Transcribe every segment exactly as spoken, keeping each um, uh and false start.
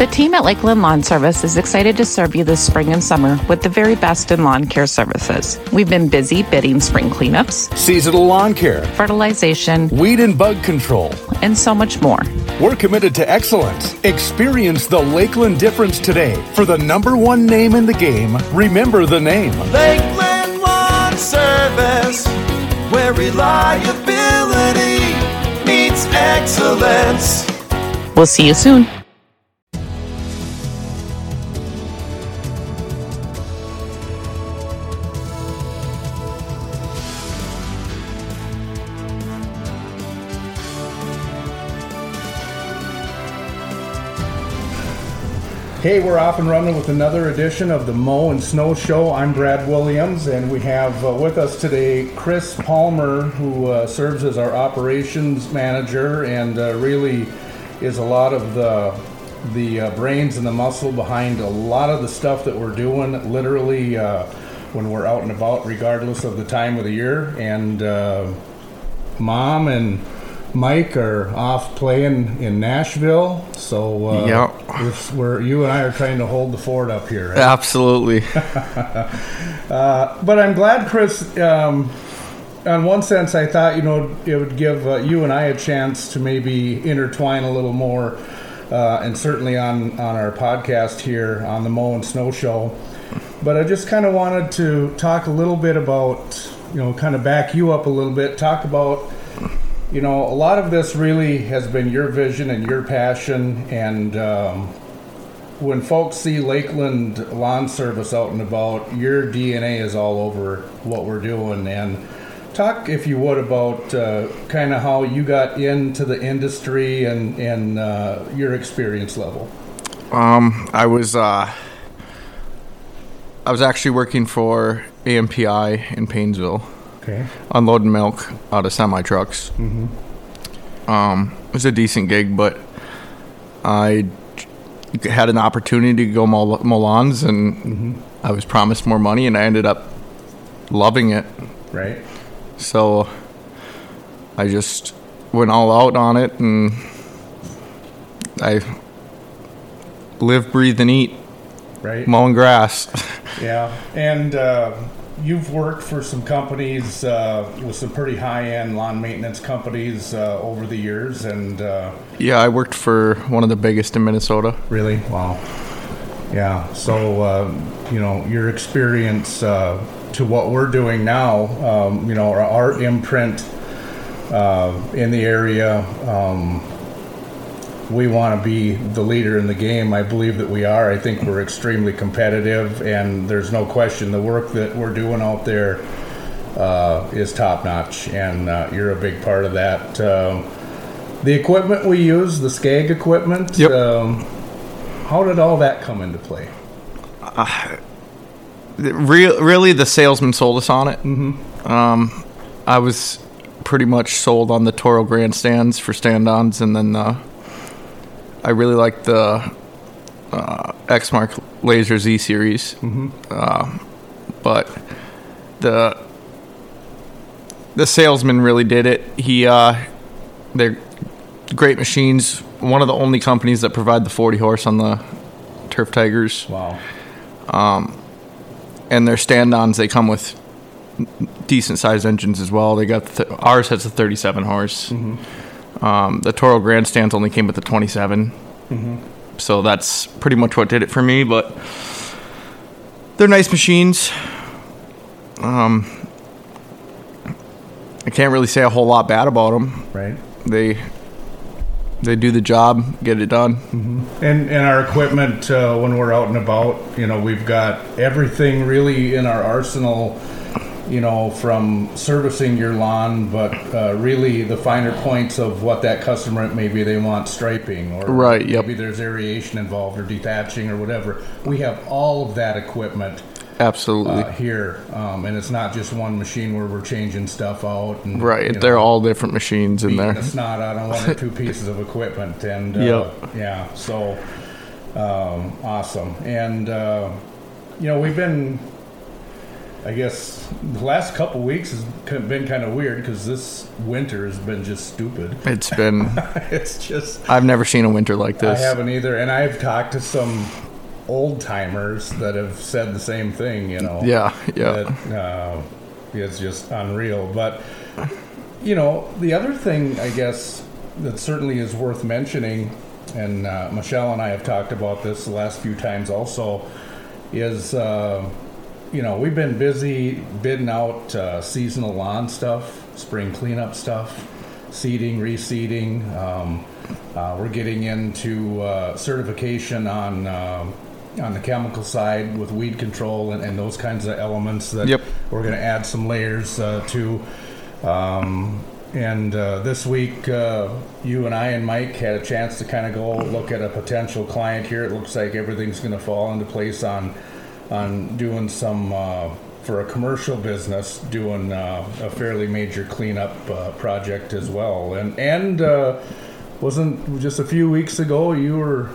The team at Lakeland Lawn Service is excited to serve you this spring and summer with the very best in lawn care services. We've been busy bidding spring cleanups, seasonal lawn care, fertilization, weed and bug control, and so much more. We're committed to excellence. Experience the Lakeland difference today. For the number one name in the game, remember the name. Lakeland Lawn Service, where reliability meets excellence. We'll see you soon. Hey, we're off and running with another edition of the Mow and Snow Show. I'm Brad Williams, and we have uh, with us today Chris Palmer, who uh, serves as our operations manager and uh, really is a lot of the the uh, brains and the muscle behind a lot of the stuff that we're doing, literally uh, when we're out and about, regardless of the time of the year. And uh, Mom and Mike are off playing in Nashville, so uh, yep. we're, you and I are trying to hold the fort up here. Right? Absolutely. uh, but I'm glad, Chris, um, on one sense I thought, you know, it would give uh, you and I a chance to maybe intertwine a little more, uh, and certainly on, on our podcast here on the Mow and Snow Show. But I just kind of wanted to talk a little bit about, you know, kind of back you up a little bit, talk about... You know, a lot of this really has been your vision and your passion, and um, when folks see Lakeland Lawn Service out and about, your D N A is all over what we're doing. And talk, if you would, about uh, kind of how you got into the industry and, and uh, your experience level. Um, I was uh, I was actually working for A M P I in Painesville. Okay. Unloading milk out of semi-trucks. Mm-hmm. Um, it was a decent gig, but I had an opportunity to go mow, mow lawns, and mm-hmm. I was promised more money, and I ended up loving it. Right. So I just went all out on it, and I live, breathe, and eat. Right. Mowing grass. Yeah, and... Uh You've worked for some companies, uh, with some pretty high-end lawn maintenance companies uh, over the years, and uh, yeah, I worked for one of the biggest in Minnesota. Really? Wow. Yeah. So uh, you know, your experience uh, to what we're doing now, um, you know, our, our imprint uh, in the area. Um, we want to be the leader in the game. I believe that we are. I think we're extremely competitive, and there's no question the work that we're doing out there uh, is top-notch, and uh, you're a big part of that. Um, the equipment we use, the Scag equipment, yep. um, how did all that come into play? Uh, re- really, the salesman sold us on it. Mm-hmm. Um, I was pretty much sold on the Toro grandstands for stand-ons, and then uh, I really like the uh, Exmark Laser Z series, mm-hmm. uh, but the the salesman really did it. He uh, they're great machines. One of the only companies that provide the forty horse on the Turf Tigers. Wow! Um, and their stand-ons, they come with decent sized engines as well. They got th- ours has a thirty-seven horse. Mm-hmm. Um, the Toro grandstands only came with the twenty-seven, mm-hmm. so that's pretty much what did it for me. But they're nice machines. Um, I can't really say a whole lot bad about them. Right? They they do the job, get it done. Mm-hmm. And and our equipment uh, when we're out and about, you know, we've got everything really in our arsenal. You know, from servicing your lawn, but uh, really the finer points of what that customer, maybe they want striping, or right, maybe yep. there's aeration involved, or dethatching, or whatever. We have all of that equipment absolutely uh, here, um, and it's not just one machine where we're changing stuff out. And, right, you know, they're all different machines in there. Beating the snot out on one or two pieces of equipment, and uh, yep. yeah, so um, awesome. And uh, you know, we've been. I guess the last couple weeks has been kind of weird because this winter has been just stupid. It's been... it's just... I've never seen a winter like this. I haven't either. And I've talked to some old-timers that have said the same thing, you know. Yeah, yeah. That, uh, it's just unreal. But, you know, the other thing, I guess, that certainly is worth mentioning, and uh, Michelle and I have talked about this the last few times also, is... Uh, You know, we've been busy bidding out uh, seasonal lawn stuff, spring cleanup stuff, seeding, reseeding. Um, uh, we're getting into uh, certification on uh, on the chemical side with weed control and, and those kinds of elements that yep. we're going to add some layers uh, to. Um, and uh, this week, uh, you and I and Mike had a chance to kind of go look at a potential client here. It looks like everything's going to fall into place on... on doing some, uh, for a commercial business, doing uh, a fairly major cleanup uh, project as well. And, and uh, wasn't just a few weeks ago you were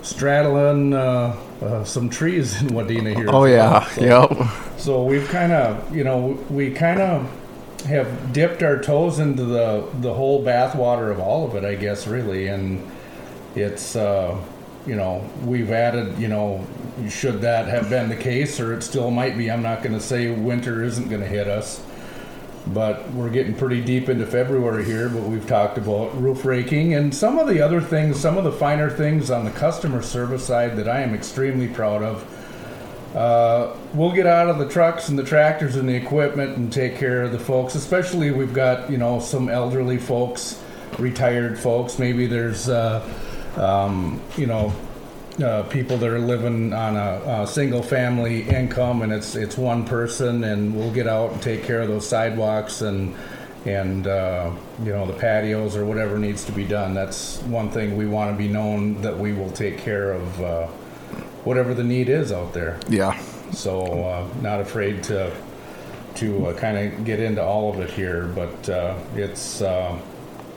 straddling uh, uh, some trees in Wadena here. Oh, yeah, well. So, yep. So we've kind of, you know, we kind of have dipped our toes into the, the whole bathwater of all of it, I guess, really. And it's... Uh, You know, we've added, you know, should that have been the case, or it still might be. I'm not going to say winter isn't going to hit us, but we're getting pretty deep into February here. But we've talked about roof raking and some of the other things, some of the finer things on the customer service side that I am extremely proud of. Uh, we'll get out of the trucks and the tractors and the equipment and take care of the folks, especially we've got, you know, some elderly folks, retired folks. Maybe there's... Uh, Um, you know, uh, people that are living on a, a single-family income, and it's it's one person, and we'll get out and take care of those sidewalks and and uh, you know, the patios or whatever needs to be done. That's one thing we want to be known that we will take care of uh, whatever the need is out there. Yeah. So uh, not afraid to to uh, kind of get into all of it here, but uh, it's. Uh,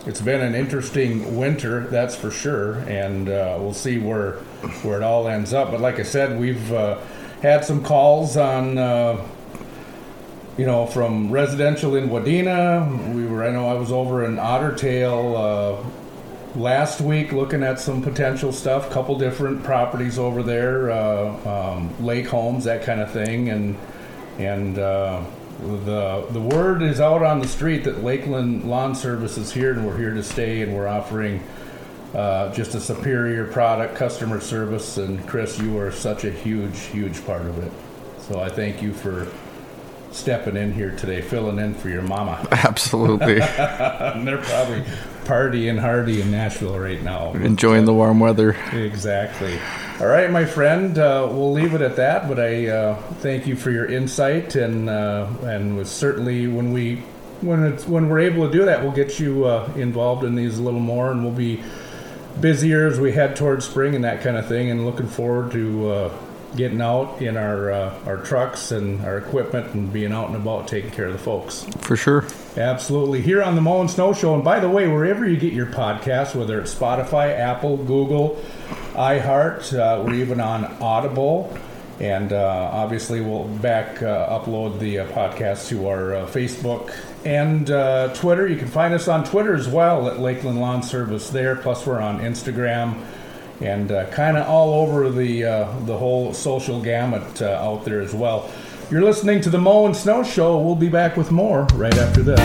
It's been an interesting winter, that's for sure, and uh, we'll see where where it all ends up. But like I said, we've uh, had some calls on, uh, you know, from residential in Wadena. We were, I know I was over in Otter Tail uh, last week looking at some potential stuff, couple different properties over there, uh, um, lake homes, that kind of thing, and and. Uh, The the word is out on the street that Lakeland Lawn Service is here, and we're here to stay, and we're offering uh, just a superior product, customer service. And Chris, you are such a huge, huge part of it. So I thank you for stepping in here today, filling in for your mama. Absolutely. And they're probably partying hardy in Nashville right now. Enjoying the warm weather. Exactly. All right, my friend, uh, we'll leave it at that, but I uh, thank you for your insight, and uh, and was certainly when, we, when, it's, when we're able to do that, we'll get you uh, involved in these a little more, and we'll be busier as we head towards spring and that kind of thing, and looking forward to... Uh, getting out in our uh, our trucks and our equipment and being out and about taking care of the folks. For sure. Absolutely. Here on the Mow and Snow Show. And by the way, wherever you get your podcasts, whether it's Spotify, Apple, Google, iHeart, uh, we're even on Audible. And uh, obviously we'll back uh, upload the uh, podcast to our uh, Facebook and uh, Twitter. You can find us on Twitter as well at Lakeland Lawn Service there. Plus we're on Instagram. And uh, kind of all over the uh, the whole social gamut uh, out there as well. You're listening to the Mow and Snow Show. We'll be back with more right after this.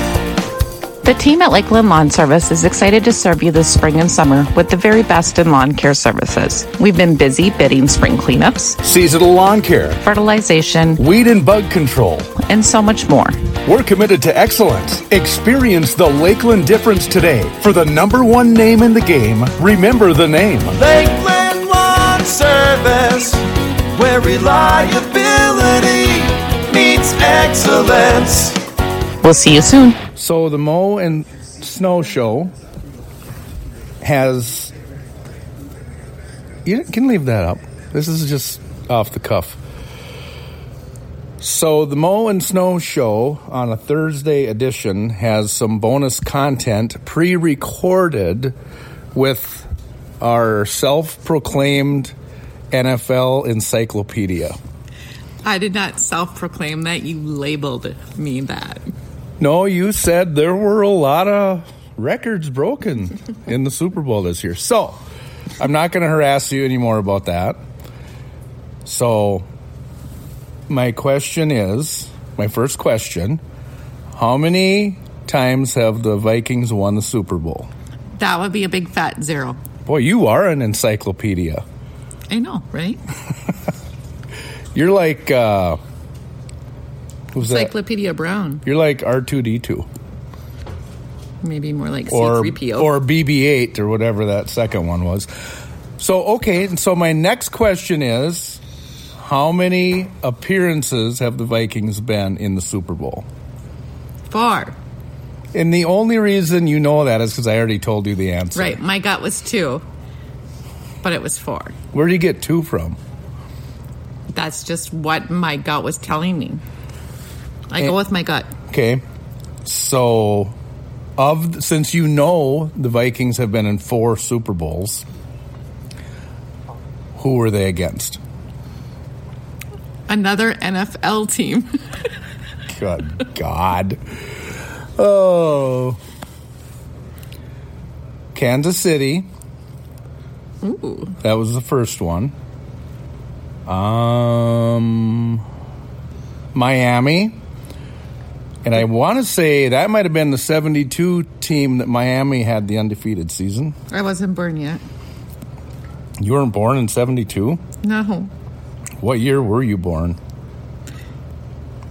The team at Lakeland Lawn Service is excited to serve you this spring and summer with the very best in lawn care services. We've been busy bidding spring cleanups, seasonal lawn care, fertilization, weed and bug control, and so much more. We're committed to excellence. Experience the Lakeland difference today. For the number one name in the game, remember the name. Lakeland Lawn Service, where reliability meets excellence. We'll see you soon. So the Mow and Snow Show has... You can leave that up. This is just off the cuff. So the Mow and Snow Show on a Thursday edition has some bonus content pre-recorded with our self-proclaimed N F L encyclopedia. I did not self-proclaim that. You labeled me that. No, you said there were a lot of records broken in the Super Bowl this year. So I'm not going to harass you anymore about that. So my question is, my first question, how many times have the Vikings won the Super Bowl? That would be a big fat zero. Boy, you are an encyclopedia. I know, right? You're like... Uh, who's Encyclopedia that? Brown. You're like R two D two. Maybe more like or, C three P O. Or B B eight or whatever that second one was. So, okay, and so my next question is, how many appearances have the Vikings been in the Super Bowl? Four. And the only reason you know that is because I already told you the answer. Right, my gut was two, but it was four. Where do you get two from? That's just what my gut was telling me. I and, go with my gut. Okay, so of since you know the Vikings have been in four Super Bowls, who were they against? Another N F L team. Good God. Oh. Kansas City. Ooh. That was the first one. Um, Miami. And I want to say that might have been the seventy-two team that Miami had the undefeated season. I wasn't born yet. You weren't born in seventy-two? No. What year were you born?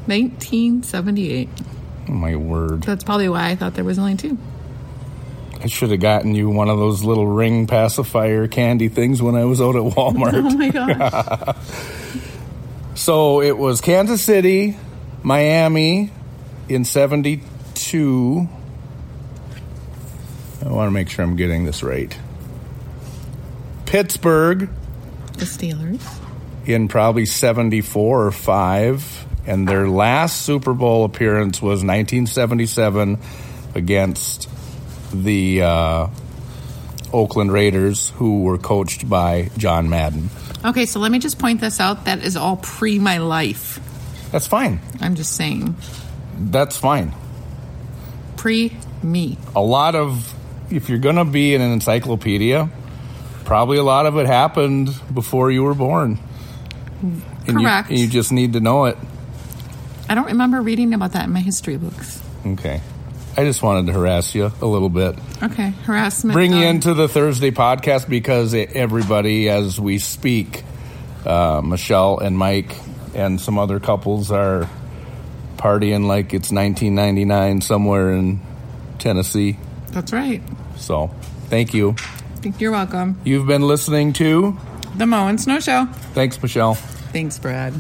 nineteen seventy-eight. Oh, my word. That's probably why I thought there was only two. I should have gotten you one of those little ring pacifier candy things when I was out at Walmart. Oh, my gosh. So it was Kansas City, Miami in seventy-two. I want to make sure I'm getting this right. Pittsburgh. The Steelers. In probably seventy-four or five. And their last Super Bowl appearance was nineteen seventy-seven against the uh, Oakland Raiders, who were coached by John Madden. Okay, so let me just point this out. That is all pre my life. That's fine. I'm just saying. That's fine. Pre me. A lot of, if you're going to be in an encyclopedia, probably a lot of it happened before you were born. And correct. You, and you just need to know it. I don't remember reading about that in my history books. Okay. I just wanted to harass you a little bit. Okay. Harassment. Bring done. You into the Thursday podcast because everybody, as we speak, uh, Michelle and Mike and some other couples are partying like it's nineteen ninety-nine somewhere in Tennessee. That's right. So, thank you. You're welcome. You've been listening to... The Mow and Snow Show. Thanks, Michelle. Thanks, Brad.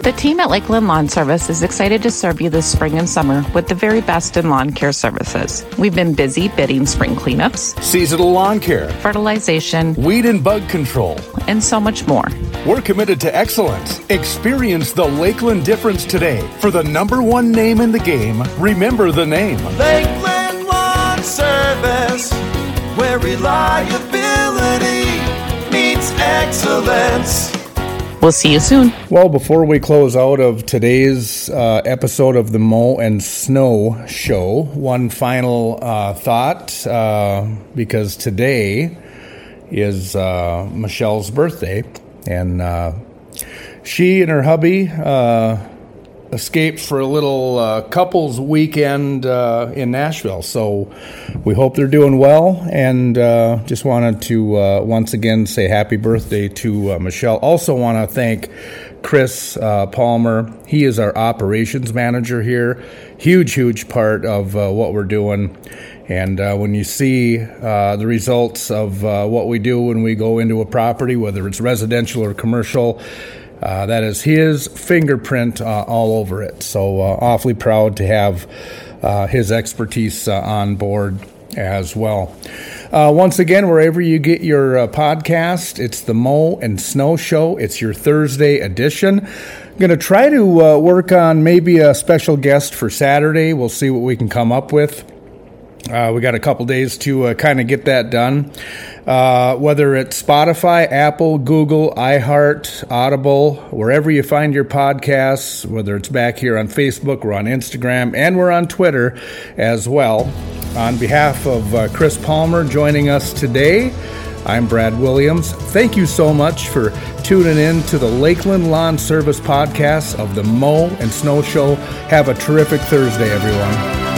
The team at Lakeland Lawn Service is excited to serve you this spring and summer with the very best in lawn care services. We've been busy bidding spring cleanups, seasonal lawn care, fertilization, weed and bug control, and so much more. We're committed to excellence. Experience the Lakeland difference today. For the number one name in the game, remember the name. Lakeland Lawn Service, where reliability meets excellence. We'll see you soon. Well, before we close out of today's uh, episode of the Mow and Snow Show, one final uh, thought, uh, because today is uh, Michelle's birthday, and uh, she and her hubby uh, escaped for a little uh, couples weekend uh, in Nashville. So we hope they're doing well, and uh, just wanted to uh, once again say happy birthday to uh, Michelle. Also want to thank Chris uh, Palmer. He is our operations manager here. Huge, huge part of uh, what we're doing. And uh, when you see uh, the results of uh, what we do when we go into a property, whether it's residential or commercial, Uh, that is his fingerprint uh, all over it. So uh, awfully proud to have uh, his expertise uh, on board as well. Uh, once again, wherever you get your uh, podcast, it's the Mow and Snow Show. It's your Thursday edition. I'm going to try to uh, work on maybe a special guest for Saturday. We'll see what we can come up with. Uh, we got a couple days to uh, kind of get that done. Uh, whether it's Spotify, Apple, Google, iHeart, Audible, wherever you find your podcasts, whether it's back here on Facebook, we're on Instagram, and we're on Twitter as well. On behalf of uh, Chris Palmer joining us today, I'm Brad Williams. Thank you so much for tuning in to the Lakeland Lawn Service podcast of the Mow and Snow Show. Have a terrific Thursday, everyone.